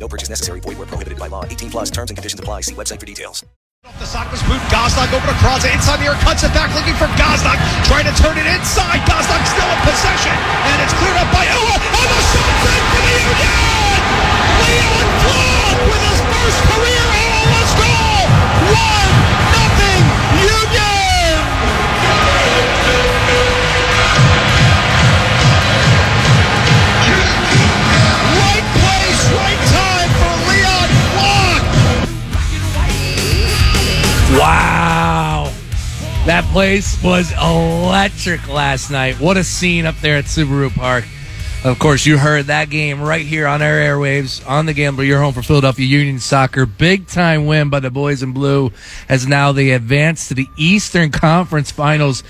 No purchase necessary. Void where prohibited by law. 18 plus terms and conditions apply. See website for details. Off the Sockers boot. Gazdag over to Peraza. Inside the air. Cuts it back. Looking for Gazdag. Trying to turn it inside. Gazdag still in possession. And it's cleared up by Ella. On the shot back for the Union. Leon Flach with his first career MLS goal. 1-0 Union. Right place, right time. Wow, that place was electric last night. What a scene up there at Subaru Park. Of course, you heard that game right here on our airwaves, on The Gambler, your home for Philadelphia Union soccer. Big-time win by the boys in blue as now they advance to the Eastern Conference Finals,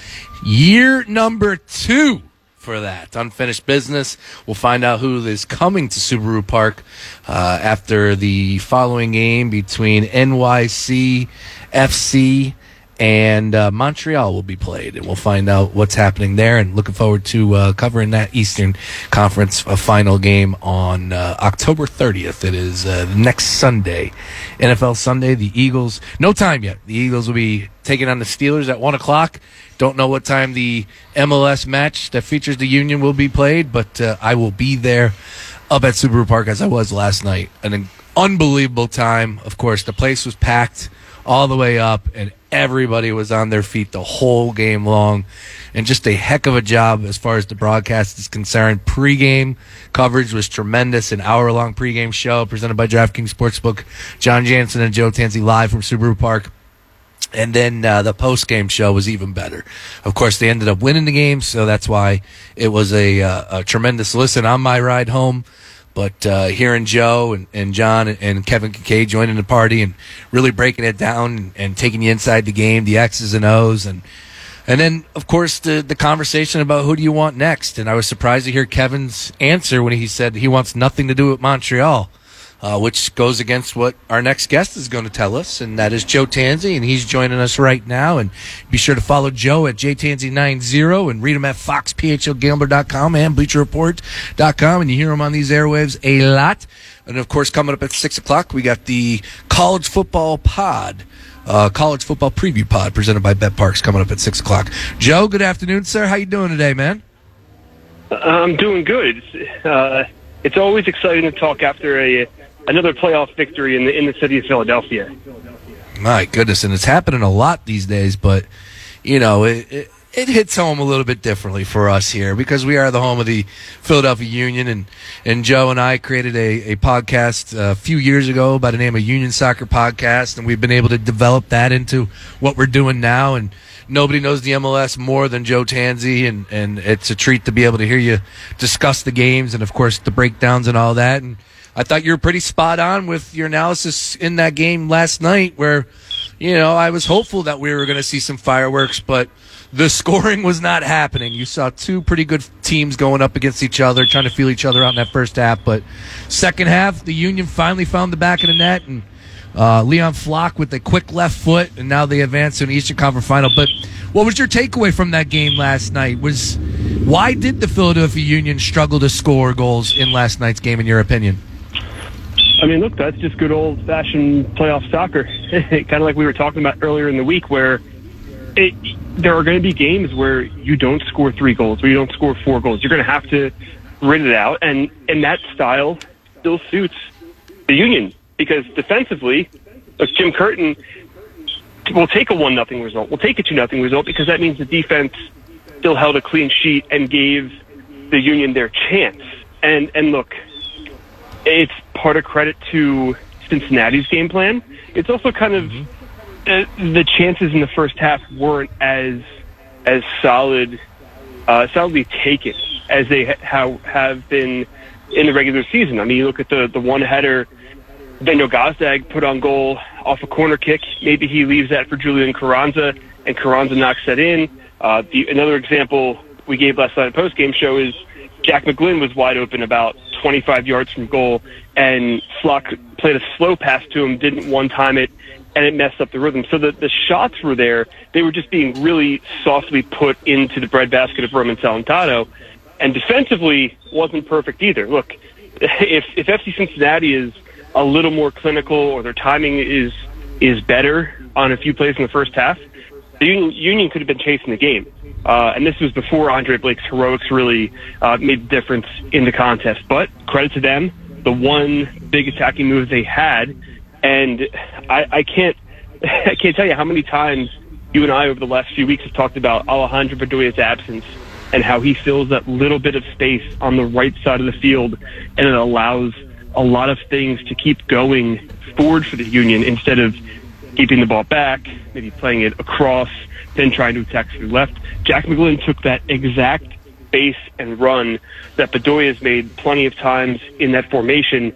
year number 2. For that unfinished business, we'll find out who is coming to Subaru Park after the following game between NYCFC and Montreal will be played, and we'll find out what's happening there. And looking forward to covering that Eastern Conference final game on October 30th. It is next Sunday, NFL Sunday. The Eagles, no time yet. The Eagles will be taking on the Steelers at 1 o'clock. Don't know what time the MLS match that features the Union will be played, but I will be there up at Subaru Park as I was last night. An unbelievable time. Of course, the place was packed all the way up, and everybody was on their feet the whole game long, and just a heck of a job as far as the broadcast is concerned. Pre-game coverage was tremendous. An hour-long pre-game show presented by DraftKings Sportsbook. Jon Jansen and Joe Tanzi live from Subaru Park. And then the post-game show was even better. Of course, they ended up winning the game, so that's why it was a tremendous listen on my ride home. But hearing Joe and John and Kevin Kincaid joining the party and really breaking it down and taking you inside the game, the X's and O's. And then, of course, the conversation about who do you want next. And I was surprised to hear Kevin's answer when he said he wants nothing to do with Montreal, which goes against what our next guest is going to tell us, and that is Joe Tanzi, and he's joining us right now. And be sure to follow Joe at jtanzi90 and read him at foxphlgambler.com and bleacherreport.com, and you hear him on these airwaves a lot. And, of course, coming up at 6 o'clock, we got the college football pod, college football preview pod presented by Bet Parks coming up at 6 o'clock. Joe, good afternoon, sir. How you doing today, man? I'm doing good. It's always exciting to talk after another playoff victory in the city of Philadelphia. My goodness, and it's happening a lot these days, but you know it hits home a little bit differently for us here because we are the home of the Philadelphia Union, and Joe and I created a podcast a few years ago by the name of Union Soccer Podcast, and we've been able to develop that into what we're doing now. And nobody knows the MLS more than Joe Tanzi, and it's a treat to be able to hear you discuss the games and, of course, the breakdowns and all that. And I thought you were pretty spot on with your analysis in that game last night where, you know, I was hopeful that we were going to see some fireworks, but the scoring was not happening. You saw two pretty good teams going up against each other, trying to feel each other out in that first half. But second half, the Union finally found the back of the net, and Leon Flach with a quick left foot, and now they advance to an Eastern Conference final. But what was your takeaway from that game last night? Was why did the Philadelphia Union struggle to score goals in last night's game, in your opinion? I mean, look, that's just good old-fashioned playoff soccer. Kind of like we were talking about earlier in the week, where there are going to be games where you don't score 3 goals, where you don't score 4 goals. You're going to have to rid it out, and that style still suits the Union. Because defensively, Jim Curtin will take a 1-0 result. Will take a 2-0 result because that means the defense still held a clean sheet and gave the Union their chance. And look, it's part of credit to Cincinnati's game plan. It's also kind of the chances in the first half weren't as solidly taken as they have been in the regular season. I mean, you look at the one header Daniel Gazdag put on goal off a corner kick. Maybe he leaves that for Julian Carranza, and Carranza knocks that in. Another example we gave last night at post-game show is Jack McGlynn was wide open about 25 yards from goal, and Flach played a slow pass to him, didn't one-time it, and it messed up the rhythm. So the shots were there. They were just being really softly put into the breadbasket of Roman Salentano, and defensively wasn't perfect either. Look, if FC Cincinnati is a little more clinical or their timing is better on a few plays in the first half, the Union could have been chasing the game. And this was before Andre Blake's heroics really made the difference in the contest. But credit to them, the one big attacking move they had. And I can't tell you how many times you and I over the last few weeks have talked about Alejandro Bedoya's absence and how he fills that little bit of space on the right side of the field, and it allows a lot of things to keep going forward for the Union instead of keeping the ball back, maybe playing it across, then trying to attack through left. Jack McGlynn took that exact base and run that Bedoya's made plenty of times in that formation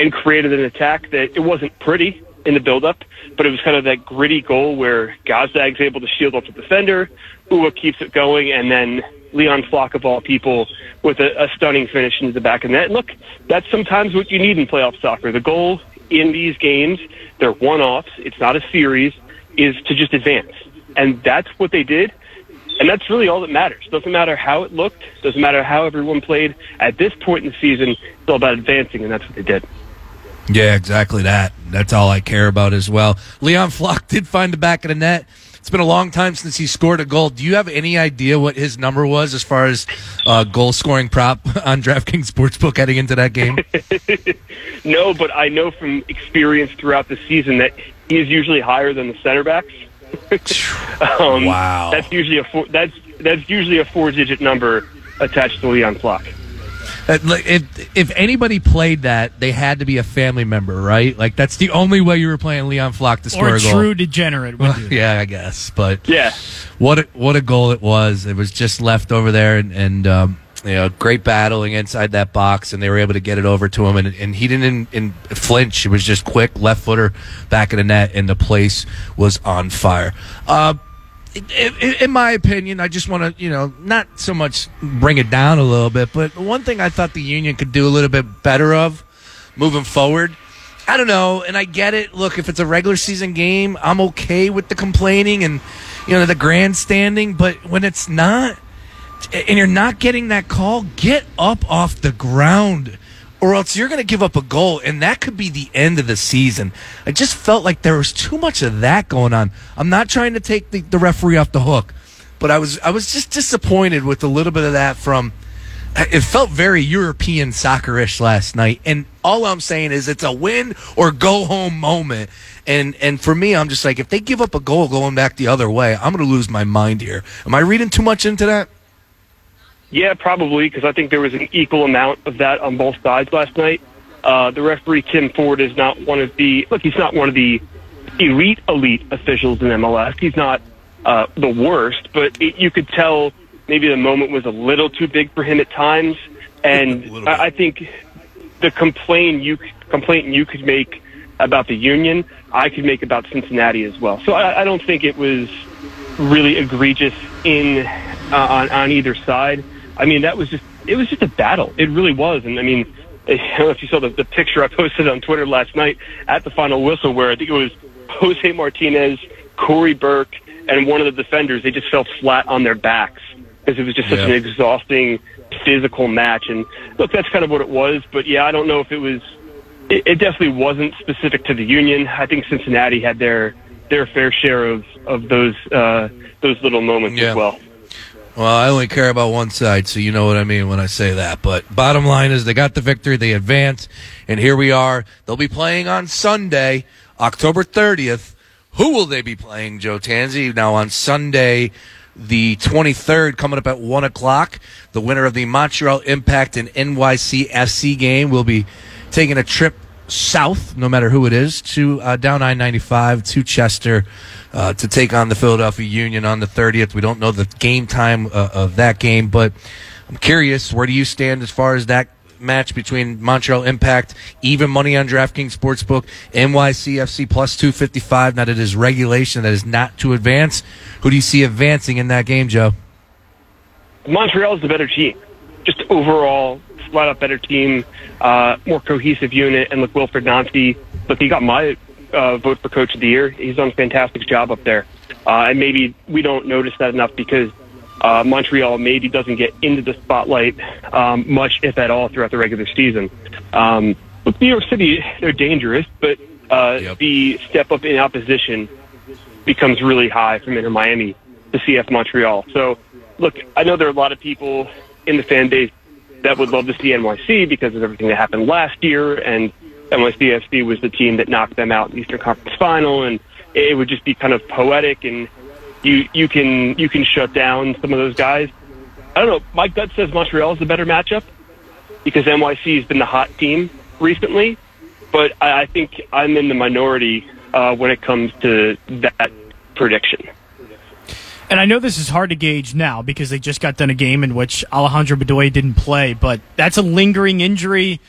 and created an attack that it wasn't pretty in the build-up, but it was kind of that gritty goal where Gazdag's able to shield off the defender, Uwa keeps it going, and then Leon Flach, of all people, with a stunning finish into the back of the net. Look, that's sometimes what you need in playoff soccer. The goal in these games, they're one-offs, it's not a series, is to just advance. And that's what they did, and that's really all that matters. Doesn't matter how it looked, doesn't matter how everyone played. At this point in the season, it's all about advancing, and that's what they did. Yeah, exactly that. That's all I care about as well. Leon Flach did find the back of the net. It's been a long time since he scored a goal. Do you have any idea what his number was as far as goal-scoring prop on DraftKings Sportsbook heading into that game? No, but I know from experience throughout the season that he is usually higher than the center backs. Wow. That's usually a four-digit number attached to Leon Flach. If anybody played that, they had to be a family member, right? Like, that's the only way you were playing Leon Flach to score a goal. Or a true degenerate. Well, yeah, I guess. But yeah, what a goal it was. It was just left over there, and you know, great battling inside that box, and they were able to get it over to him, and he didn't flinch. It was just quick left footer back of the net, and the place was on fire. In my opinion, I just want to, not so much bring it down a little bit, but one thing I thought the Union could do a little bit better of moving forward, I don't know, and I get it. Look, if it's a regular season game, I'm okay with the complaining and, the grandstanding, but when it's not, and you're not getting that call, get up off the ground, or else you're going to give up a goal, and that could be the end of the season. I just felt like there was too much of that going on. I'm not trying to take the referee off the hook, but I was just disappointed with a little bit of that from – it felt very European soccer-ish last night, and all I'm saying is it's a win-or-go-home moment. And for me, I'm just like, if they give up a goal going back the other way, I'm going to lose my mind here. Am I reading too much into that? Yeah, probably, because I think there was an equal amount of that on both sides last night. The referee, Tim Ford, is not one of the... Look, he's not one of the elite officials in MLS. He's not the worst, but you could tell maybe the moment was a little too big for him at times. And I think the complaint you could make about the Union, I could make about Cincinnati as well. So I don't think it was really egregious on either side. I mean, it was just a battle. It really was. And I mean, I don't know if you saw the picture I posted on Twitter last night at the final whistle, where I think it was Jose Martinez, Corey Burke, and one of the defenders. They just fell flat on their backs because it was just such an exhausting physical match. And look, that's kind of what it was. But yeah, I don't know if it was. It definitely wasn't specific to the Union. I think Cincinnati had their fair share of those little moments as well. Well, I only care about one side, so you know what I mean when I say that. But bottom line is they got the victory, they advanced, and here we are. They'll be playing on Sunday, October 30th. Who will they be playing, Joe Tanzi? Now on Sunday, the 23rd, coming up at 1 o'clock, the winner of the Montreal Impact and NYCFC game will be taking a trip south, no matter who it is, to down I-95 to Chester to take on the Philadelphia Union on the 30th. We don't know the game time of that game, but I'm curious, where do you stand as far as that match between Montreal Impact, even money on DraftKings Sportsbook, NYCFC plus 255. Now that is regulation, that is not to advance. Who do you see advancing in that game, Joe? Montreal is the better team. Just overall, flat out better team, more cohesive unit, and look, Wilfred Nancy, look, he got my vote for Coach of the Year. He's done a fantastic job up there. And maybe we don't notice that enough because Montreal maybe doesn't get into the spotlight much, if at all, throughout the regular season. But New York City, they're dangerous, but the step up in opposition becomes really high from Inter Miami to CF Montreal. So, look, I know there are a lot of people in the fan base that would love to see NYC because of everything that happened last year, and NYCFC was the team that knocked them out in the Eastern Conference Final, and it would just be kind of poetic, and you can shut down some of those guys. I don't know. My gut says Montreal is the better matchup because NYC has been the hot team recently, but I think I'm in the minority when it comes to that prediction. And I know this is hard to gauge now because they just got done a game in which Alejandro Bedoya didn't play, but that's a lingering injury.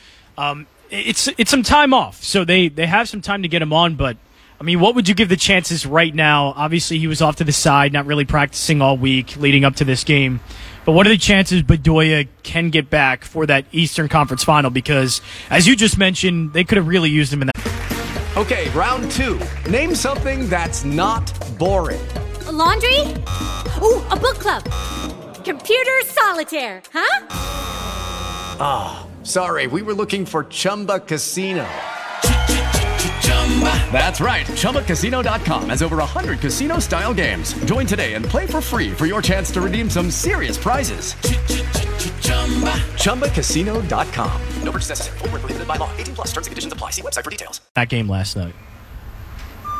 It's some time off, so they have some time to get him on, but I mean, what would you give the chances right now? Obviously, he was off to the side, not really practicing all week leading up to this game. But what are the chances Bedoya can get back for that Eastern Conference Final? Because, as you just mentioned, they could have really used him in that. Okay, round two. Name something that's not boring. A laundry? Ooh, a book club. Computer solitaire, huh? Ah, oh, sorry, we were looking for Chumba Casino. That's right. Chumbacasino.com has over 100 casino-style games. Join today and play for free for your chance to redeem some serious prizes. Chumbacasino.com. No purchase necessary. Void where prohibited by law. 18+ terms and conditions apply. See website for details. That game last night.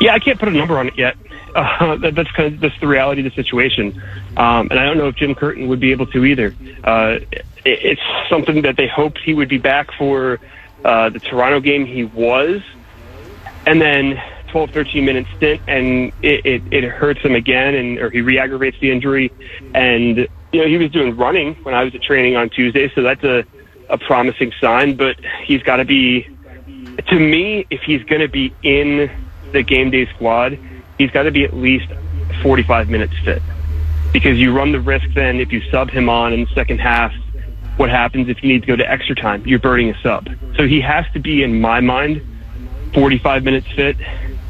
Yeah, I can't put a number on it yet. That's the reality of the situation. And I don't know if Jim Curtin would be able to either. It's something that they hoped he would be back for the Toronto game. He was. And then 12, 13-minute stint, and it hurts him again, or he re-aggravates the injury. And, you know, he was doing running when I was at training on Tuesday, so that's a promising sign. But he's got to be, to me, if he's going to be in the game day squad, he's got to be at least 45 minutes fit. Because you run the risk then, if you sub him on in the second half, what happens if you need to go to extra time? You're burning a sub. So he has to be, in my mind, 45 minutes fit,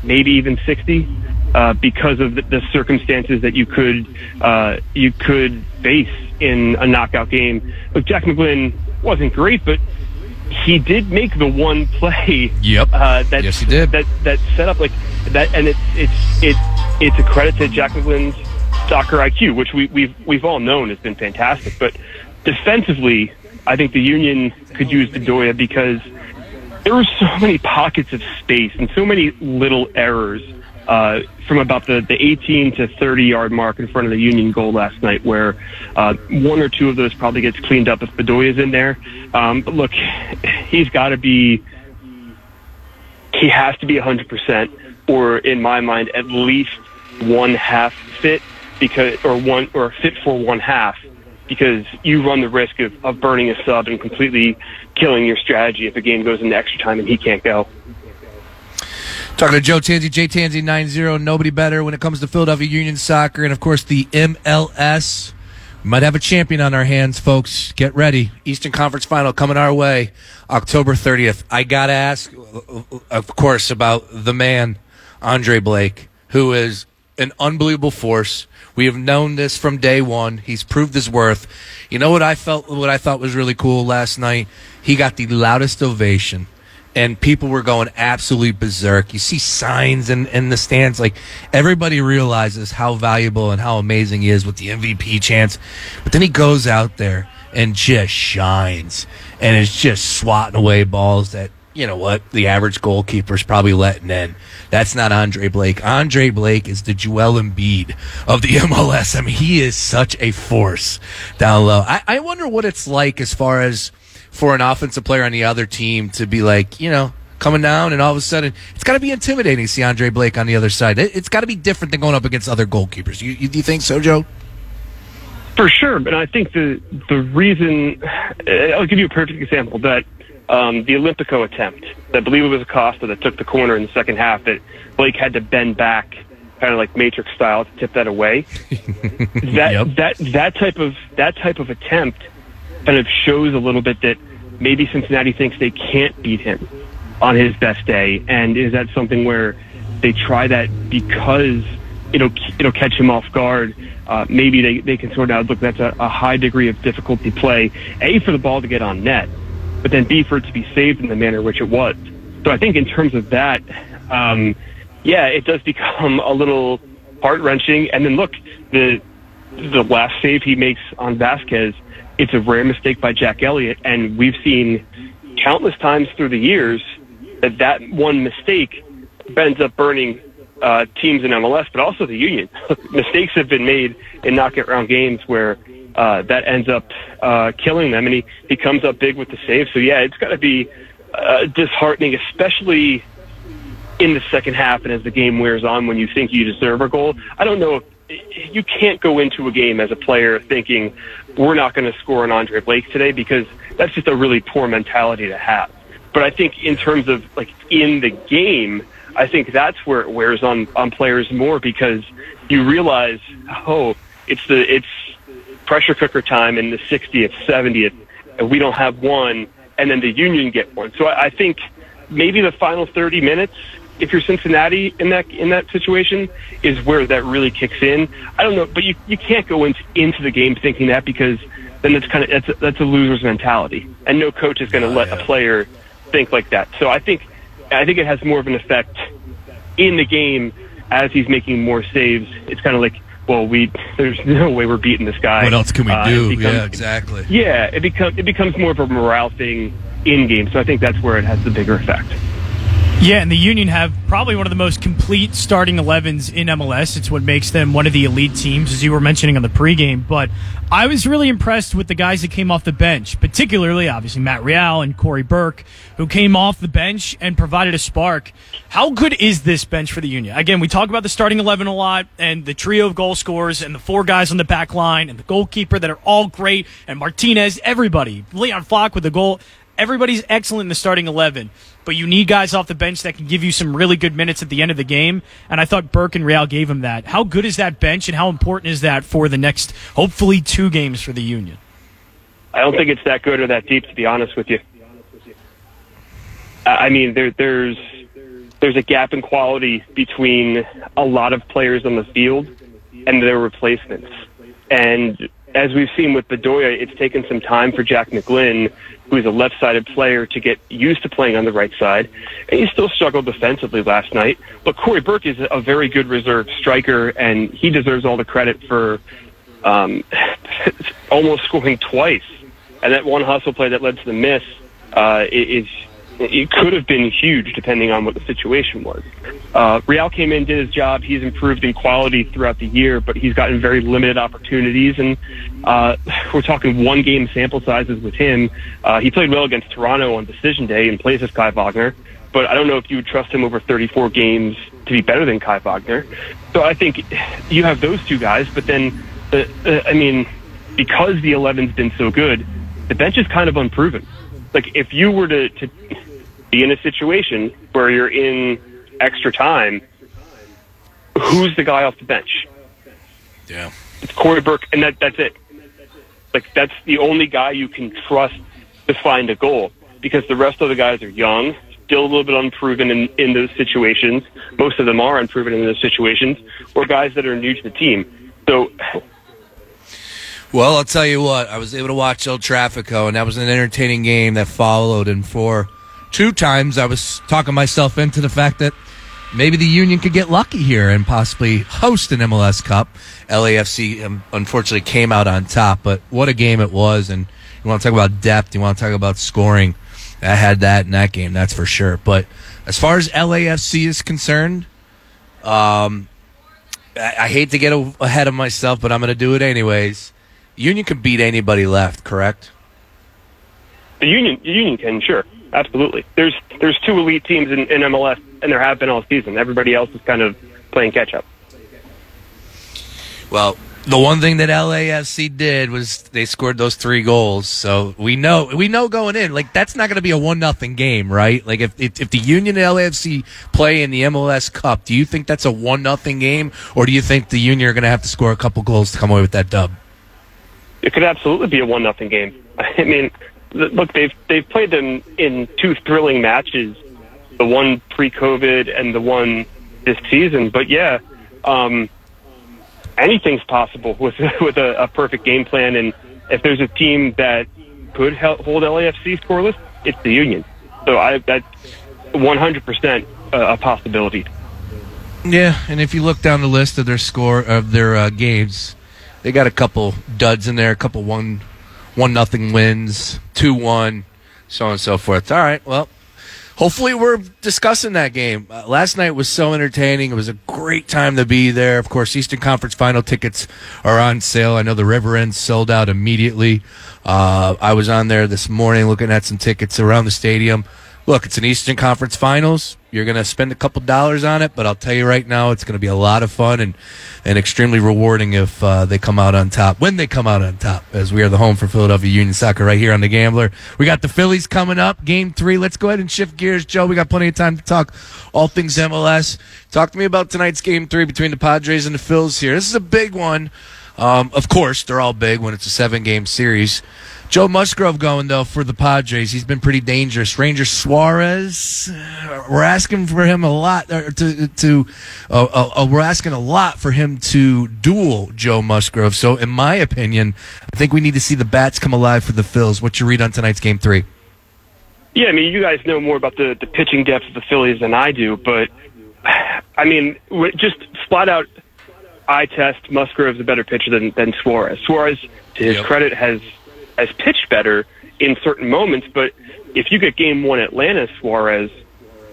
maybe even 60, because of the circumstances that you could face in a knockout game. Look, Jack McGlynn wasn't great, but he did make the one play. Yep. Yes, he did. That set up like that, and it's a credit to Jack McGlynn's soccer IQ, which we've all known has been fantastic. But defensively, I think the Union could use Bedoya because there were so many pockets of space and so many little errors from about the 18 to 30-yard mark in front of the Union goal last night where one or two of those probably gets cleaned up if Bedoya's in there. But look, he has to be 100% or, in my mind, at least one half fit or fit for one half, because you run the risk of burning a sub and completely killing your strategy if the game goes into extra time and he can't go. Talking to Joe Tanzi, Jay Tanzi 90, nobody better when it comes to Philadelphia Union soccer and, of course, the MLS. We might have a champion on our hands, folks. Get ready. Eastern Conference Final coming our way October 30th. I got to ask, of course, about the man, Andre Blake, who is an unbelievable force. We have known this from day one. He's proved his worth. You know what I thought was really cool last night? He got the loudest ovation, and people were going absolutely berserk. You see signs in the stands. Like, everybody realizes how valuable and how amazing he is with the MVP chance. But then he goes out there and just shines, and is just swatting away balls that, you know what, the average goalkeeper's probably letting in. That's not Andre Blake. Andre Blake is the Joel Embiid of the MLS. I mean, he is such a force down low. I wonder what it's like as far as for an offensive player on the other team to be like, you know, coming down and all of a sudden, it's got to be intimidating to see Andre Blake on the other side. It's got to be different than going up against other goalkeepers. Do you think so, Joe? For sure, but I think the reason, I'll give you a perfect example, that the Olympico attempt, I believe it was Acosta that took the corner in the second half, that Blake had to bend back, kind of like Matrix style, to tip that away. That type of attempt kind of shows a little bit that maybe Cincinnati thinks they can't beat him on his best day, and is that something where they try that because it'll catch him off guard? Maybe they can sort out, look, that's a high degree of difficulty play, A, for the ball to get on net, but then B, for it to be saved in the manner in which it was. So I think in terms of that, it does become a little heart-wrenching. And then look, the last save he makes on Vasquez, it's a rare mistake by Jack Elliott, and we've seen countless times through the years that one mistake ends up burning teams in MLS, but also the Union. Mistakes have been made in knockout round games where that ends up killing them, and he comes up big with the save. So, yeah, it's got to be disheartening, especially in the second half and as the game wears on when you think you deserve a goal. I don't know if you can't go into a game as a player thinking we're not going to score on Andre Blake today, because that's just a really poor mentality to have. But I think in terms of like in the game, I think that's where it wears on players more, because you realize, it's pressure cooker time in the 60th, 70th, and we don't have one, and then the Union get one. So I think maybe the final 30 minutes, if you're Cincinnati in that situation, is where that really kicks in. I don't know, but you can't go into the game thinking that, because then that's a loser's mentality, and no coach is going to let a player think like that. So I think it has more of an effect in the game as he's making more saves. It's kind of like, well, there's no way we're beating this guy. What else can we do? Exactly. It becomes more of a morale thing in game. So I think that's where it has the bigger effect. Yeah, and the Union have probably one of the most complete starting 11s in MLS. It's what makes them one of the elite teams, as you were mentioning on the pregame. But I was really impressed with the guys that came off the bench, particularly, obviously, Matt Real and Corey Burke, who came off the bench and provided a spark. How good is this bench for the Union? Again, we talk about the starting 11 a lot, and the trio of goal scorers, and the four guys on the back line, and the goalkeeper that are all great, and Martinez, everybody. Leon Flach with the goal. Everybody's excellent in the starting 11, but you need guys off the bench that can give you some really good minutes at the end of the game, and I thought Burke and Real gave him that. How good is that bench, and how important is that for the next, hopefully, two games for the Union? I don't think it's that good or that deep, to be honest with you. I mean, there's a gap in quality between a lot of players on the field and their replacements, and as we've seen with Bedoya, it's taken some time for Jack McGlynn, who is a left-sided player, to get used to playing on the right side. And he still struggled defensively last night. But Corey Burke is a very good reserve striker, and he deserves all the credit for almost scoring twice. And that one hustle play that led to the miss, it could have been huge depending on what the situation was. Real came in, did his job. He's improved in quality throughout the year, but he's gotten very limited opportunities. And we're talking one-game sample sizes with him. He played well against Toronto on decision day in place of Kai Wagner, but I don't know if you would trust him over 34 games to be better than Kai Wagner. So I think you have those two guys, but then, because the 11's been so good, the bench is kind of unproven. Like, if you were to be in a situation where you're in extra time, who's the guy off the bench? Yeah. It's Corey Burke, and that's it. Like, that's the only guy you can trust to find a goal, because the rest of the guys are young, still a little bit unproven in those situations. Most of them are unproven in those situations, or guys that are new to the team. So... Well, I'll tell you what. I was able to watch El Trafico, and that was an entertaining game that followed. And for two times, I was talking myself into the fact that maybe the Union could get lucky here and possibly host an MLS Cup. LAFC, unfortunately, came out on top, but what a game it was. And you want to talk about depth, you want to talk about scoring. I had that in that game, that's for sure. But as far as LAFC is concerned, I hate to get ahead of myself, but I'm going to do it anyways. Union can beat anybody left, correct? The Union can, sure. Absolutely. There's two elite teams in MLS, and there have been all season. Everybody else is kind of playing catch-up. Well, The one thing that LAFC did was they scored those 3 goals. So we know going in, like, that's not going to be a 1-0 game, right? Like, if the Union and LAFC play in the MLS Cup, do you think that's a 1-0 game, or do you think the Union are going to have to score a couple goals to come away with that dub? It could absolutely be a 1-0 game. I mean, look, they've played them in 2 thrilling matches, the one pre-COVID and the one this season. But yeah, anything's possible with a perfect game plan. And if there's a team that could hold LAFC scoreless, it's the Union. So that's 100% a possibility. Yeah, and if you look down the list of their games, they got a couple duds in there, a couple 1-0 wins, 2-1, so on and so forth. All right, well, hopefully we're discussing that game. Last night was so entertaining. It was a great time to be there. Of course, Eastern Conference Final tickets are on sale. I know the River End sold out immediately. I was on there this morning looking at some tickets around the stadium. Look, it's an Eastern Conference Finals. You're going to spend a couple dollars on it, but I'll tell you right now, it's going to be a lot of fun and extremely rewarding if they come out on top, when they come out on top, as we are the home for Philadelphia Union Soccer right here on The Gambler. We got the Phillies coming up, Game 3. Let's go ahead and shift gears, Joe. We got plenty of time to talk all things MLS. Talk to me about tonight's Game 3 between the Padres and the Phils here. This is a big one. Of course, they're all big when it's a 7-game series. Joe Musgrove going, though, for the Padres. He's been pretty dangerous. Ranger Suarez, we're asking for him a lot. We're asking a lot for him to duel Joe Musgrove. So, in my opinion, I think we need to see the bats come alive for the Phils. What's your read on tonight's Game 3? Yeah, I mean, you guys know more about the pitching depth of the Phillies than I do. But, I mean, just flat out eye test, Musgrove's a better pitcher than Suarez. Suarez, to his credit, has pitched better in certain moments, but if you get Game 1 Atlanta Suarez,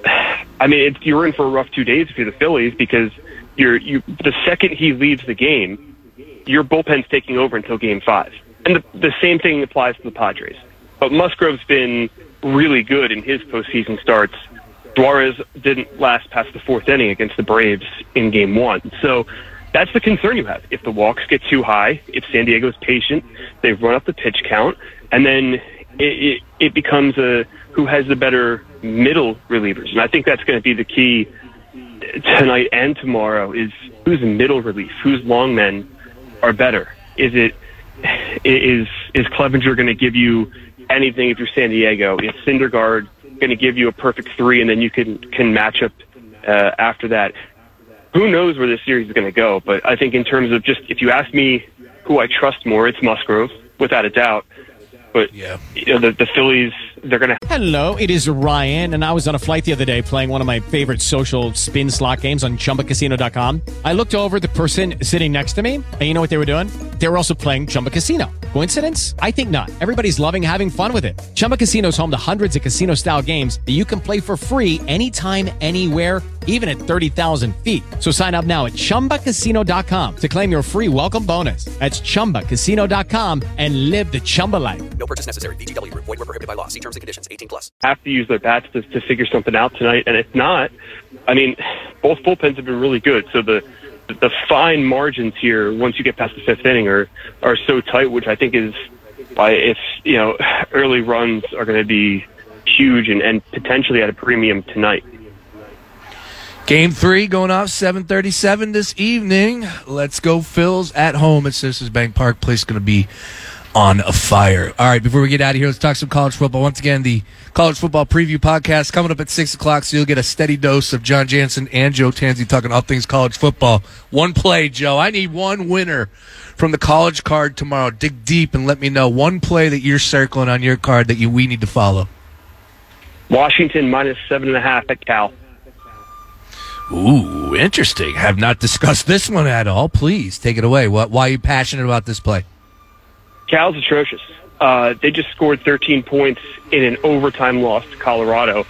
I mean, you're in for a rough 2 days if you're the Phillies, because the second he leaves the game, your bullpen's taking over until Game 5. And the same thing applies to the Padres. But Musgrove's been really good in his postseason starts. Suarez didn't last past the 4th inning against the Braves in Game 1. So that's the concern you have. If the walks get too high, if San Diego's patient, they run up the pitch count, and then it becomes who has the better middle relievers. And I think that's going to be the key tonight and tomorrow is whose middle relief, whose long men are better. Is Clevenger going to give you anything if you're San Diego? Is Syndergaard going to give you a perfect 3 and then you can match up after that? Who knows where this series is going to go, but I think in terms of just, if you ask me who I trust more, it's Musgrove, without a doubt. But yeah, you know, the Phillies, they're going to... Hello, it is Ryan, and I was on a flight the other day playing one of my favorite social spin slot games on Chumbacasino.com. I looked over at the person sitting next to me, and you know what they were doing? They were also playing Chumba Casino. Coincidence? I think not. Everybody's loving having fun with it. Chumba Casino is home to hundreds of casino-style games that you can play for free anytime, anywhere, even at 30,000 feet. So sign up now at ChumbaCasino.com to claim your free welcome bonus. That's ChumbaCasino.com and live the Chumba life. No purchase necessary. VGW. Void where prohibited by law. See terms and conditions. 18+. Have to use their bats to figure something out tonight. And if not, I mean, both bullpens have been really good. So the fine margins here, once you get past the 5th inning, are so tight, which I think is why early runs are going to be huge and potentially at a premium tonight. Game 3 going off 7:37 this evening. Let's go Phils at home at Citizens Bank Park. Place going to be on a fire. All right, before we get out of here, let's talk some college football. Once again, the college football preview podcast coming up at 6 o'clock, so you'll get a steady dose of Jon Jansen and Joe Tanzi talking all things college football. One play, Joe. I need one winner from the college card tomorrow. Dig deep and let me know one play that you're circling on your card that we need to follow. Washington -7.5 at Cal. Ooh, interesting. Have not discussed this one at all. Please take it away. Why are you passionate about this play? Cal's atrocious. They just scored 13 points in an overtime loss to Colorado.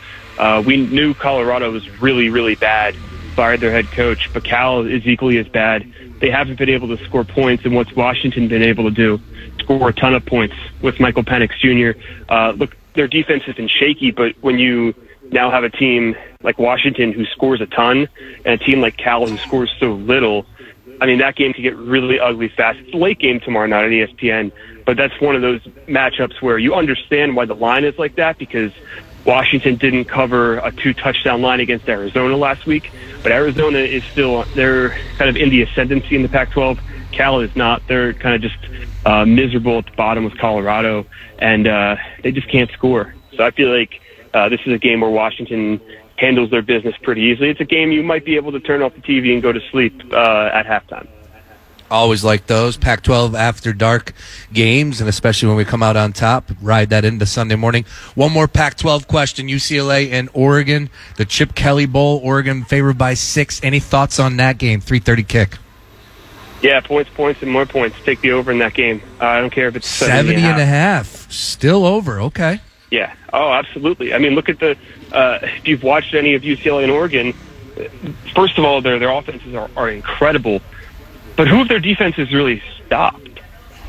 We knew Colorado was really, really bad. Fired their head coach, but Cal is equally as bad. They haven't been able to score points, and what's Washington been able to do? Score a ton of points with Michael Penix Jr. Look, their defense has been shaky, but when you now have a team like Washington who scores a ton and a team like Cal who scores so little, I mean, that game could get really ugly fast. It's a late game tomorrow night on ESPN, but that's one of those matchups where you understand why the line is like that, because Washington didn't cover a 2-touchdown line against Arizona last week, but Arizona is still, they're kind of in the ascendancy in the Pac-12. Cal is not. They're kind of just miserable at the bottom with Colorado, and they just can't score. So I feel like this is a game where Washington handles their business pretty easily. It's a game you might be able to turn off the TV and go to sleep at halftime. Always like those Pac-12 after dark games, and especially when we come out on top, ride that into Sunday morning. One more Pac-12 question, UCLA and Oregon, the Chip Kelly Bowl, Oregon favored by 6. Any thoughts on that game, 3:30 kick? Yeah, points, and more points. Take the over in that game. I don't care if it's 70.5. Still over, okay. Yeah. Oh, absolutely. I mean, look at the if you've watched any of UCLA and Oregon, first of all, their offenses are incredible. But who of their defenses really stopped?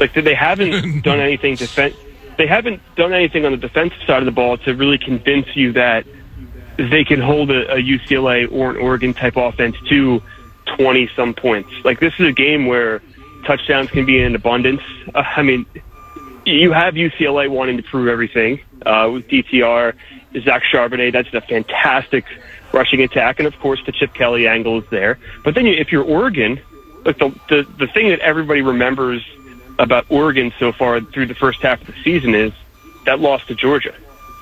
Like, they haven't done anything They haven't done anything on the defensive side of the ball to really convince you that they can hold a UCLA or an Oregon type offense to 20-some points. Like, this is a game where touchdowns can be in abundance. I mean, you have UCLA wanting to prove everything with DTR, Zach Charbonnet. That's a fantastic rushing attack. And, of course, the Chip Kelly angle is there. But then if you're Oregon, like the thing that everybody remembers about Oregon so far through the first half of the season is that loss to Georgia.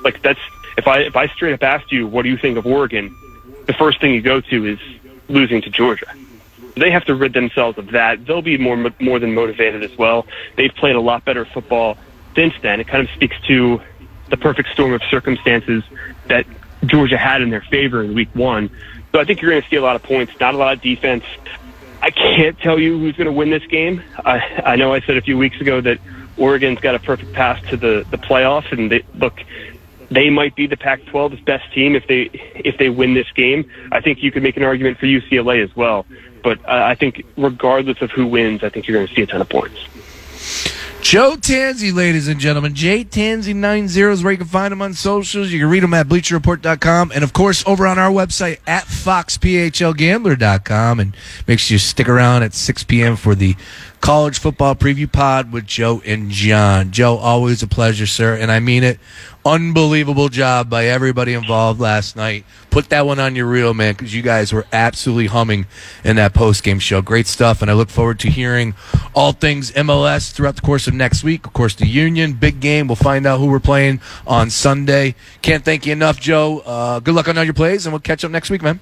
Like, that's if I straight up asked you, what do you think of Oregon? The first thing you go to is losing to Georgia. They have to rid themselves of that. They'll be more than motivated as well. They've played a lot better football since then. It kind of speaks to the perfect storm of circumstances that Georgia had in their favor in week one. So I think you're going to see a lot of points, not a lot of defense. I can't tell you who's going to win this game. I know I said a few weeks ago that Oregon's got a perfect pass to the playoffs, and they might be the Pac-12's best team if they win this game. I think you could make an argument for UCLA as well. But I think regardless of who wins, I think you're going to see a ton of points. Joe Tanzi, ladies and gentlemen. Jay Tanzi90 is where you can find him on socials. You can read him at bleacherreport.com. And, of course, over on our website at foxphlgambler.com. And make sure you stick around at 6 p.m. for the college football preview pod with Joe and John. Joe, always a pleasure, sir. And I mean it. Unbelievable job by everybody involved last night. Put that one on your reel, man, because you guys were absolutely humming in that post-game show. Great stuff, and I look forward to hearing all things MLS throughout the course of next week. Of course, the Union, big game. We'll find out who we're playing on Sunday. Can't thank you enough, Joe. Good luck on all your plays, and we'll catch up next week, man.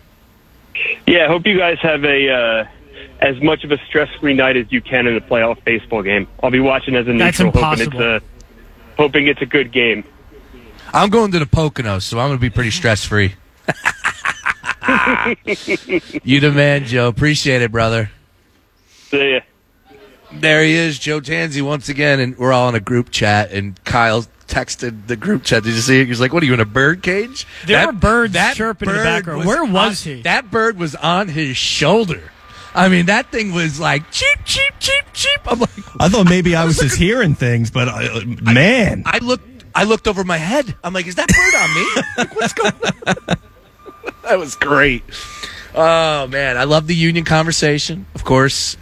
Yeah, I hope you guys have as much of a stress-free night as you can in a playoff baseball game. I'll be watching as a neutral, hoping it's a good game. I'm going to the Poconos, so I'm going to be pretty stress-free. You the man, Joe. Appreciate it, brother. See ya. There he is, Joe Tanzi, once again, and we're all in a group chat, and Kyle texted the group chat. Did you see it? He was like, what are you, in a bird cage? There were birds chirping in the background. Where was he? That bird was on his shoulder. I mean, that thing was like, cheep, cheep, cheep, cheep. I'm like, I thought maybe I was just hearing things, but, man. I looked over my head. I'm like, is that bird on me? Like, what's going on? That was great. Oh, man. I love the Union conversation, of course.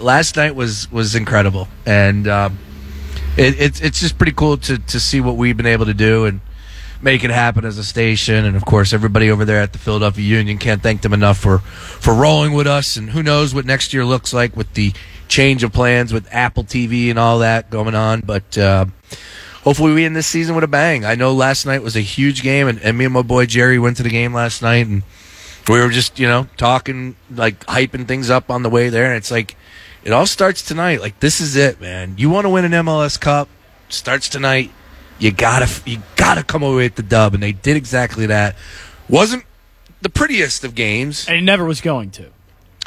Last night was incredible. And it's just pretty cool to see what we've been able to do and make it happen as a station. And, of course, everybody over there at the Philadelphia Union, can't thank them enough for rolling with us. And who knows what next year looks like with the change of plans with Apple TV and all that going on. But hopefully we end this season with a bang. I know last night was a huge game, and me and my boy Jerry went to the game last night, and we were just, talking, like, hyping things up on the way there. And it's like, it all starts tonight. Like, this is it, man. You want to win an MLS Cup, starts tonight. You gotta come away with the dub, and they did exactly that. Wasn't the prettiest of games. And it never was going to.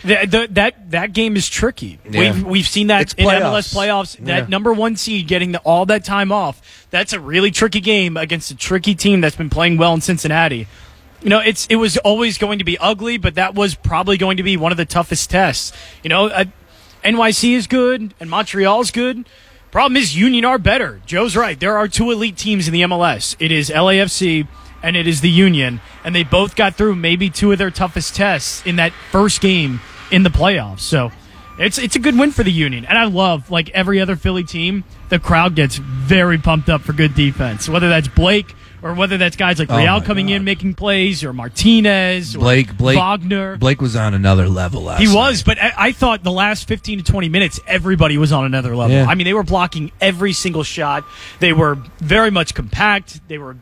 That game is tricky. Yeah. We've seen that in MLS playoffs. That number one seed getting all that time off. That's a really tricky game against a tricky team that's been playing well in Cincinnati. It was always going to be ugly, but that was probably going to be one of the toughest tests. NYC is good and Montreal is good. Problem is Union are better. Joe's right. There are two elite teams in the MLS. It is LAFC and it is the Union, and they both got through maybe two of their toughest tests in that first game in the playoffs. So It's a good win for the Union. And I love, like every other Philly team, the crowd gets very pumped up for good defense, whether that's Blake or whether that's guys like Real coming in making plays, or Martinez, or Wagner. Blake was on another level last night. He was, but I thought the last 15 to 20 minutes, everybody was on another level. Yeah. I mean, they were blocking every single shot. They were very much compact. They were,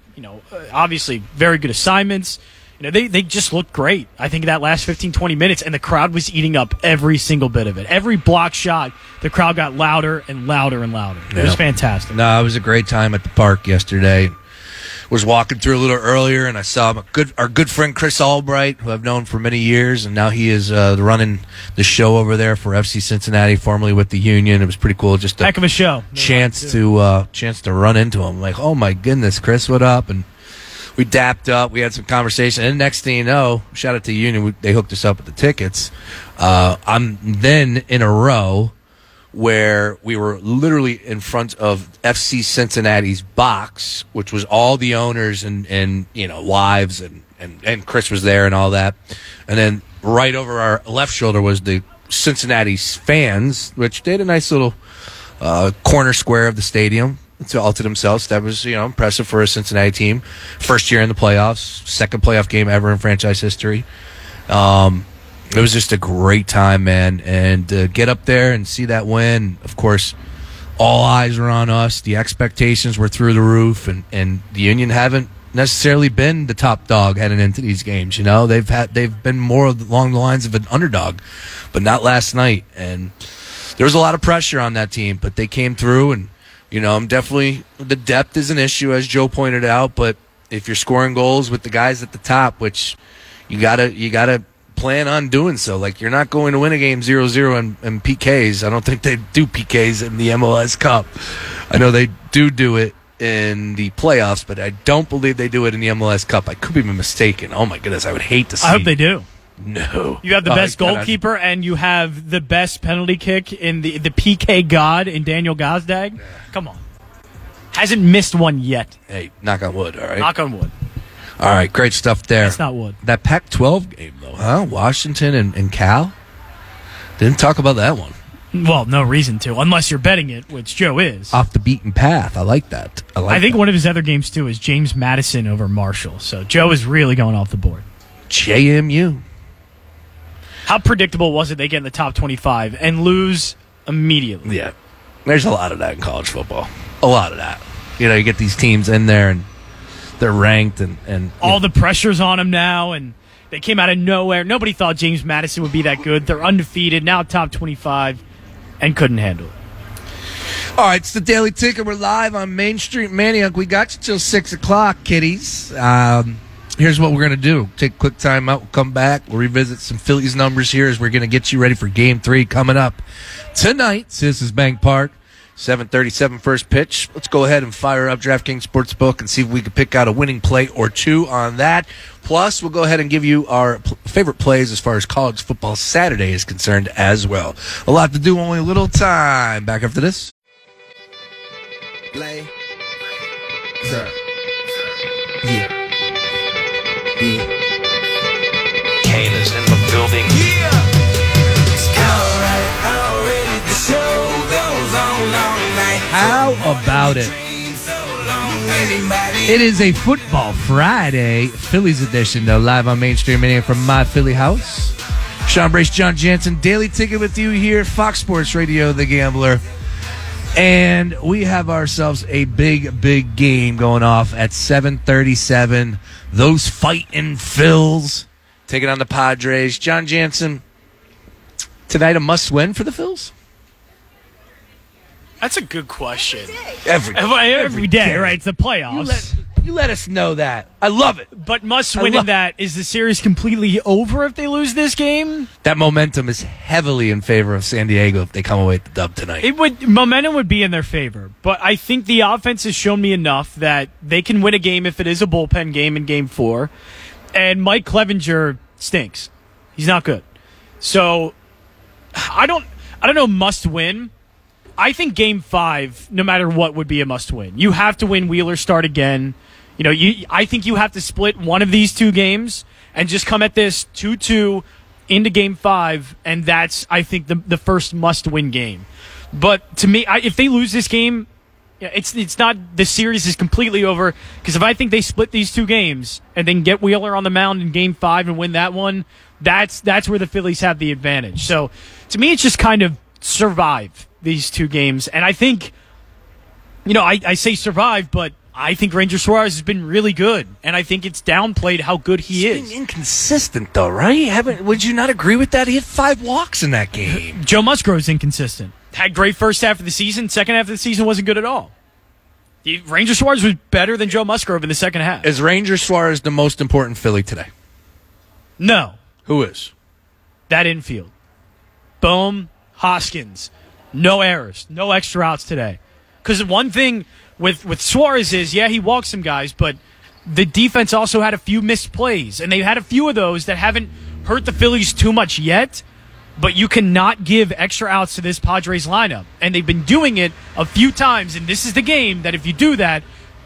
obviously very good assignments. They just looked great, I think, that last 15, 20 minutes, and the crowd was eating up every single bit of it. Every block shot, the crowd got louder and louder and louder. It was fantastic. No, it was a great time at the park yesterday. Was walking through a little earlier, and I saw our good friend Chris Albright, who I've known for many years, and now he is running the show over there for FC Cincinnati, formerly with the Union. It was pretty cool, just a heck of a show. Chance to run into him. Like, oh my goodness, Chris, what up? And we dapped up, we had some conversation, and next thing you know, shout out to Union, they hooked us up with the tickets. I'm then in a row where we were literally in front of FC Cincinnati's box, which was all the owners and wives and Chris was there and all that. And then right over our left shoulder was the Cincinnati's fans, which did a nice little corner square of the stadium all to themselves. That was, impressive for a Cincinnati team. First year in the playoffs, second playoff game ever in franchise history. It was just a great time, man, and get up there and see that win. Of course, all eyes were on us. The expectations were through the roof, and the Union haven't necessarily been the top dog heading into these games. They've been more along the lines of an underdog, but not last night. And there was a lot of pressure on that team, but they came through. And I'm definitely, the depth is an issue, as Joe pointed out. But if you're scoring goals with the guys at the top, which you gotta plan on doing so. Like, you're not going to win a game 0-0 and PKs. I don't think they do PKs in the MLS Cup. I know they do it in the playoffs, but I don't believe they do it in the MLS Cup. I could be mistaken. Oh my goodness, I would hate to see. I hope they do. No. You have the best goalkeeper, and you have the best penalty kick in the PK god in Daniel Gazdag. Yeah. Come on. Hasn't missed one yet. Hey, knock on wood, all right? Knock on wood. All right, great stuff there. That's not wood. That Pac-12 game, though, huh? Washington and Cal? Didn't talk about that one. Well, no reason to, unless you're betting it, which Joe is. Off the beaten path. I like that. I think one of his other games, too, is James Madison over Marshall. So Joe is really going off the board. JMU. How predictable was it they get in the top 25 and lose immediately? Yeah. There's a lot of that in college football. A lot of that. You get these teams in there, and they're ranked, and all the pressure's on them now, and they came out of nowhere. Nobody thought James Madison would be that good. They're undefeated, now top 25, and couldn't handle it. All right, it's the Daily Ticket. We're live on Main Street Maniac. We got you till 6 o'clock, kiddies. Here's what we're going to do. Take a quick time out. We'll come back. We'll revisit some Phillies numbers here as we're going to get you ready for Game 3 coming up tonight. Citizens Bank Park. 7:37 first pitch. Let's go ahead and fire up DraftKings Sportsbook and see if we can pick out a winning play or two on that. Plus, we'll go ahead and give you our favorite plays as far as college football Saturday is concerned as well. A lot to do, only a little time. Back after this. Play. Sir. Yeah. Yeah. Kayla's in the building. Yeah. How about it? It is a Football Friday, Phillies edition, though, live on Main Street Maniac from my Philly house. Sean Brace, Jon Jansen, Daily Ticket with you here, Fox Sports Radio, The Gambler. And we have ourselves a big, big game going off at 7:37. Those fighting Phils taking on the Padres. Jon Jansen, tonight a must-win for the Phils? That's a good question. Every day, right? It's the playoffs. You let us know that. I love it. But must win in that. Is the series completely over if they lose this game? That momentum is heavily in favor of San Diego if they come away with the dub tonight. Momentum would be in their favor. But I think the offense has shown me enough that they can win a game if it is a bullpen game in Game 4. And Mike Clevinger stinks. He's not good. So I don't know must win. I think Game 5, no matter what, would be a must-win. You have to win Wheeler's start again. I think you have to split one of these two games and just come at this 2-2. into Game 5, and that's, I think, the first must-win game. But to me, if they lose this game, it's not the series is completely over, because if I think they split these two games and then get Wheeler on the mound in Game 5 and win that one, that's where the Phillies have the advantage. So to me, it's just kind of survive these two games. And I think, you know, I say survive, but I think Ranger Suarez has been really good, and I think it's downplayed how good he is. He's been inconsistent, though, right? Would you not agree with that? He had 5 walks in that game. Joe Musgrove's inconsistent. Had great first half of the season. Second half of the season wasn't good at all. Ranger Suarez was better than Joe Musgrove in the second half. Is Ranger Suarez the most important Philly today? No. Who is? That infield. Bohm, Hoskins. No errors. No extra outs today. Because one thing with Suarez is, yeah, he walked some guys, but the defense also had a few missed plays, and they've had a few of those that haven't hurt the Phillies too much yet, but you cannot give extra outs to this Padres lineup, and they've been doing it a few times, and this is the game that if you do that,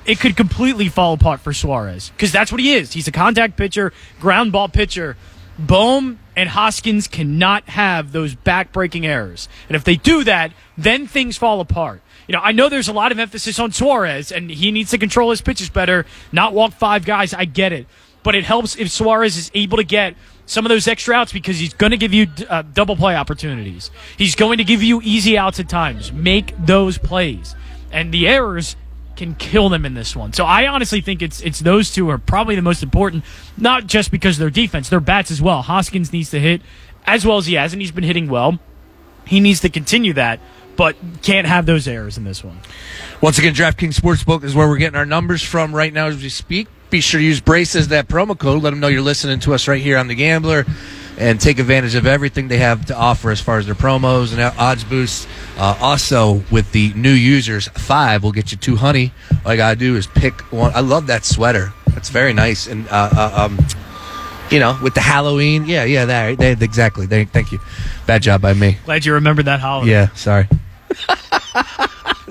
it could completely fall apart for Suarez, because that's what he is. He's a contact pitcher, ground ball pitcher. Bohm and Hoskins cannot have those back-breaking errors, and if they do that, then things fall apart. You know, I know there's a lot of emphasis on Suarez, and he needs to control his pitches better, not walk 5 guys. I get it. But it helps if Suarez is able to get some of those extra outs, because he's going to give you double play opportunities. He's going to give you easy outs at times. Make those plays. And the errors can kill them in this one. So I honestly think it's those two are probably the most important, not just because of their defense, their bats as well. Hoskins needs to hit as well as he has, and he's been hitting well. He needs to continue that, but can't have those errors in this one. Once again, DraftKings Sportsbook is where we're getting our numbers from right now as we speak. Be sure to use Brace as that promo code. Let them know you're listening to us right here on The Gambler, and take advantage of everything they have to offer as far as their promos and odds boosts. Also, with the new users, 5 will get you 2 honey. All I got to do is pick one. I love that sweater. That's very nice. And, you know, with the Halloween. Yeah, that. Right? Exactly. Thank you. Bad job by me. Glad you remembered that holiday. Yeah, sorry.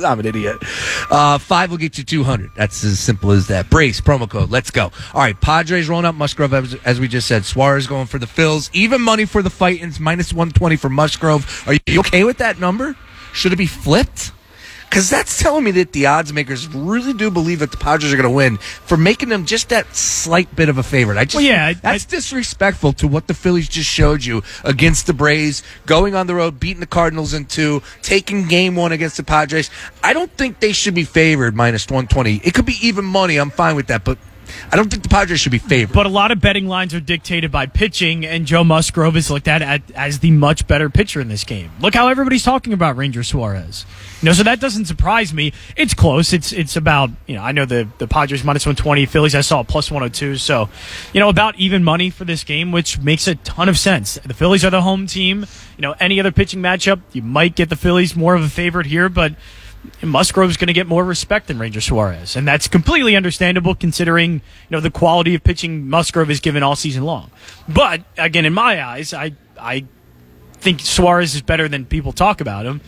I'm an idiot. 5 will get you 200. That's as simple as that. Brace, promo code. Let's go. All right, Padres rolling up. Musgrove, as we just said. Suarez going for the Phils. Even money for the Fightins. Minus 120 for Musgrove. Are you okay with that number? Should it be flipped? Because that's telling me that the odds makers really do believe that the Padres are going to win, for making them just that slight bit of a favorite. That's disrespectful to what the Phillies just showed you against the Braves, going on the road, beating the Cardinals in 2, taking game 1 against the Padres. I don't think they should be favored minus 120. It could be even money. I'm fine with that, but I don't think the Padres should be favored. But a lot of betting lines are dictated by pitching, and Joe Musgrove is looked at as the much better pitcher in this game. Look how everybody's talking about Ranger Suarez. You know, so that doesn't surprise me. It's close. It's about, you know, I know the Padres minus 120, Phillies I saw plus 102, so, you know, about even money for this game, which makes a ton of sense. The Phillies are the home team. You know, any other pitching matchup, you might get the Phillies more of a favorite here, but Musgrove's going to get more respect than Ranger Suarez, and that's completely understandable considering, you know, the quality of pitching Musgrove has given all season long. But again, in my eyes, I think Suarez is better than people talk about him,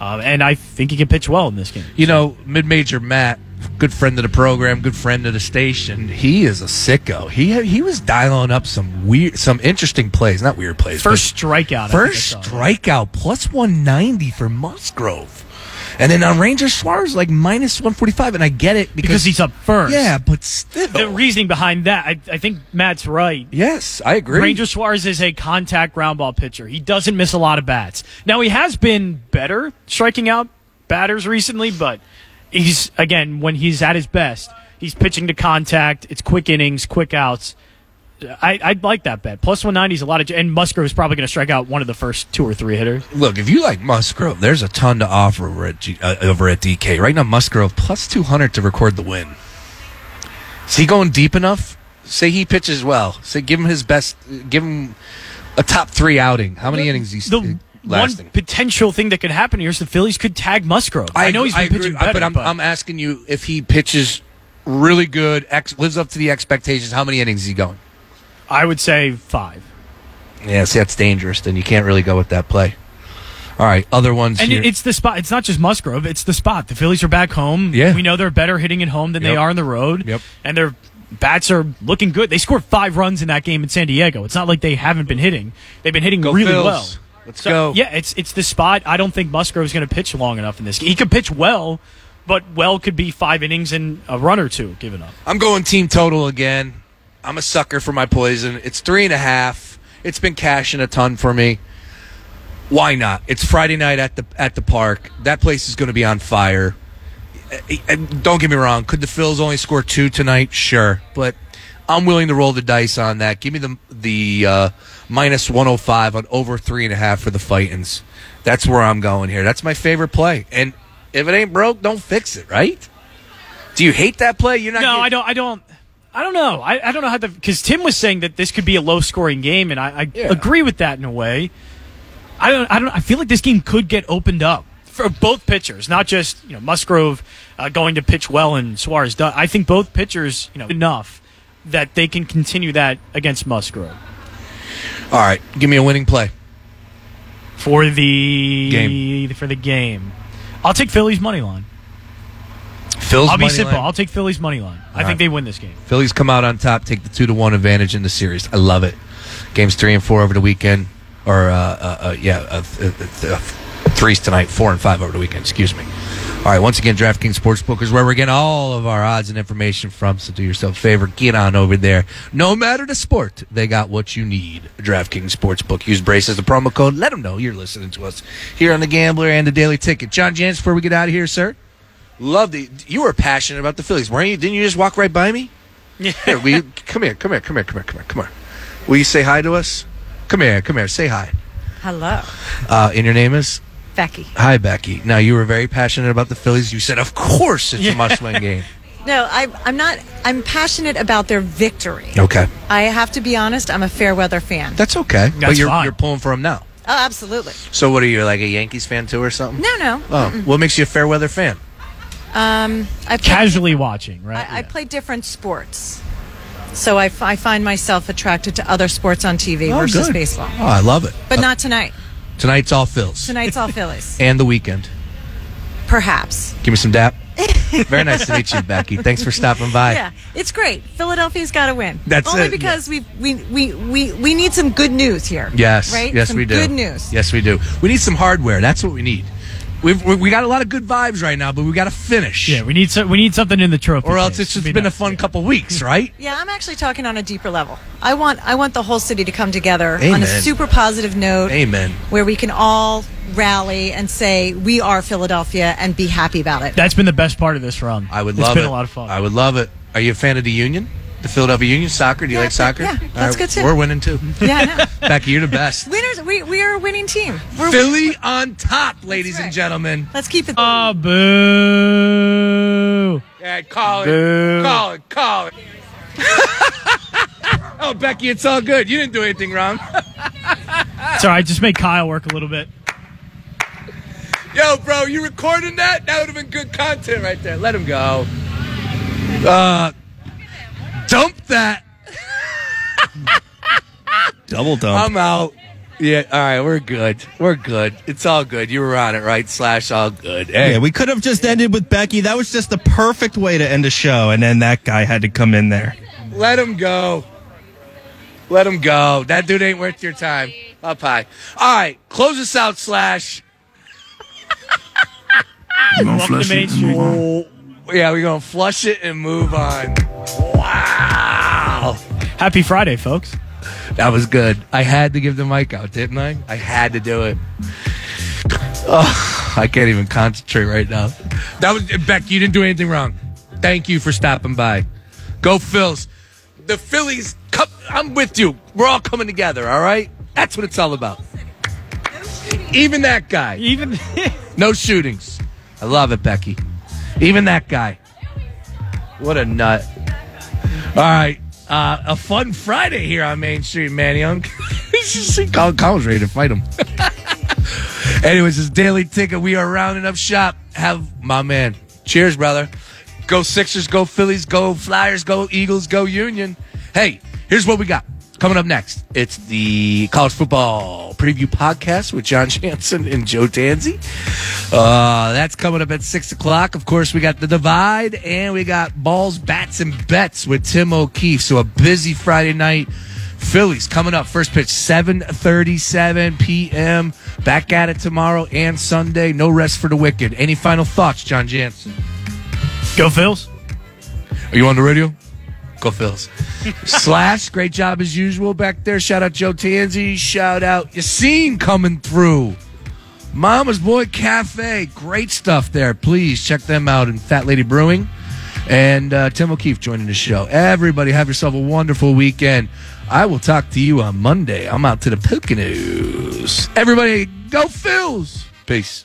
and I think he can pitch well in this game. You know, mid-major Matt, good friend of the program, good friend of the station. He is a sicko. He was dialing up some interesting plays, not weird plays. First strikeout, plus 190 for Musgrove. And then on Ranger Suarez, like, minus 145, and I get it. Because he's up first. Yeah, but still. The reasoning behind that, I think Matt's right. Yes, I agree. Ranger Suarez is a contact ground ball pitcher. He doesn't miss a lot of bats. Now, he has been better striking out batters recently, but he's, again, when he's at his best, he's pitching to contact. It's quick innings, quick outs. I'd like that bet. Plus 190 is a lot of, and Musgrove is probably going to strike out one of the first 2 or 3 hitters. Look, if you like Musgrove, there's a ton to offer over at DK. Right now, Musgrove plus 200 to record the win. Is he going deep enough? Say he pitches well. Say give him his best. Give him a top 3 outing. How many innings he's lasting? One potential thing that could happen here is the Phillies could tag Musgrove. I know he's been pitching better, but I'm asking you, if he pitches really good, lives up to the expectations, how many innings is he going? I would say 5. Yeah, see, that's dangerous. Then you can't really go with that play. All right, other ones and here. It's the spot. It's not just Musgrove. It's the spot. The Phillies are back home. Yeah. We know they're better hitting at home than they are on the road. Yep. And they're bats are looking good. They scored 5 runs in that game in San Diego. It's not like they haven't been hitting. They've been hitting well. Let's go. Yeah, it's the spot. I don't think Musgrove is going to pitch long enough in this game. He could pitch well, but well could be 5 innings and a run or two given up. I'm going team total again. I'm a sucker for my poison. It's 3.5. It's been cashing a ton for me. Why not? It's Friday night at the park. That place is going to be on fire. And don't get me wrong. Could the Phils only score 2 tonight? Sure, but I'm willing to roll the dice on that. Give me the minus 105 on over 3.5 for the Fightins. That's where I'm going here. That's my favorite play. And if it ain't broke, don't fix it. Right? Do you hate that play? You're not. No, I don't know. I don't know how to, because Tim was saying that this could be a low scoring game, and I agree with that in a way. I feel like this game could get opened up for both pitchers, not just Musgrove going to pitch well and Suarez. I think both pitchers enough that they can continue that against Musgrove. All right, give me a winning play for the game. I'll take Phillies money line. I'll take Phillies money line. I think they win this game. Phillies come out on top, take the 2-1 advantage in the series. I love it. Games 3 and 4 over the weekend. Or, threes tonight, 4 and 5 over the weekend, excuse me. All right, once again, DraftKings Sportsbook is where we're getting all of our odds and information from, so do yourself a favor, get on over there. No matter the sport, they got what you need. DraftKings Sportsbook. Use Brace as the promo code. Let them know you're listening to us here on The Gambler and The Daily Ticket. Jon Jansen, before we get out of here, sir, you were passionate about the Phillies, weren't you? Didn't you just walk right by me? Yeah. Come here. Will you say hi to us? Come here. Say hi. Hello. And your name is? Becky. Hi, Becky. Now, you were very passionate about the Phillies. You said, of course, it's a must-win game. No, I'm not. I'm passionate about their victory. Okay. I have to be honest. I'm a fair-weather fan. That's okay. That's but you're pulling for them now. Oh, absolutely. So what are you, like a Yankees fan, too, or something? No. Oh, what makes you a fair-weather fan? Casually watching, right? I play different sports. So I find myself attracted to other sports on TV versus baseball. Oh, I love it. But not tonight. Tonight's all Phils. Tonight's all Phillies. And the weekend. Perhaps. Give me some dap. Very nice to meet you, Becky. Thanks for stopping by. Yeah, it's great. Philadelphia's got to win. That's only because we need some good news here. Yes. Right? Yes, we do. Good news. Yes, we do. We need some hardware. That's what we need. We got a lot of good vibes right now, but we got to finish. Yeah, we need something in the trophy. Or else it's just been a fun couple weeks, right? Yeah, I'm actually talking on a deeper level. I want the whole city to come together on a super positive note. Amen. Where we can all rally and say we are Philadelphia and be happy about it. That's been the best part of this run. It's been a lot of fun. I would love it. Are you a fan of the Union? The Philadelphia Union soccer. Do you like soccer? Yeah, that's good too. We're winning too. Yeah, I know. Becky, you're the best. Winners. We are a winning team. Philly on top, ladies and gentlemen. Let's keep it. Oh, boo! Yeah, call it. Oh, Becky, it's all good. You didn't do anything wrong. It's all right. Just make Kyle work a little bit. Yo, bro, you recording that? That would have been good content right there. Let him go. Dump that. Double dump. I'm out. Yeah, all right, we're good. It's all good. You were on it, right? / all good. Hey. Yeah, we could have just ended with Becky. That was just the perfect way to end a show, and then that guy had to come in there. Let him go. That dude ain't worth your time. Up high. All right, close us out, / Welcome to Main Street. Yeah, we're going to flush it and move on. Wow. Happy Friday, folks. That was good. I had to give the mic out, didn't I? I had to do it. Oh, I can't even concentrate right now. That was Beck, you didn't do anything wrong. Thank you for stopping by. Go Phils. The Phillies, I'm with you. We're all coming together, all right? That's what it's all about. Even that guy. Even no shootings. I love it, Becky. Even that guy. What a nut. All right. A fun Friday here on Main Street, man. Colin's ready to fight him. Anyways, it's Daily Ticket. We are rounding up shop. Have my man. Cheers, brother. Go Sixers, go Phillies, go Flyers, go Eagles, go Union. Hey, here's what we got. Coming up next, it's the College Football Preview Podcast with Jon Jansen and Joe Tanzi. That's coming up at 6 o'clock. Of course, we got The Divide, and we got Balls, Bats, and Bets with Tim O'Keefe. So a busy Friday night. Phillies coming up. First pitch, 7:37 p.m. Back at it tomorrow and Sunday. No rest for the wicked. Any final thoughts, Jon Jansen? Go Phils. Are you on the radio? Go Phils. Slash, great job as usual back there. Shout out Joe Tanzi. Shout out Yassine coming through. Mama's Boy Cafe. Great stuff there. Please check them out. And Fat Lady Brewing. And Tim O'Keefe joining the show. Everybody, have yourself a wonderful weekend. I will talk to you on Monday. I'm out to the Poconos. Everybody, go Phils. Peace.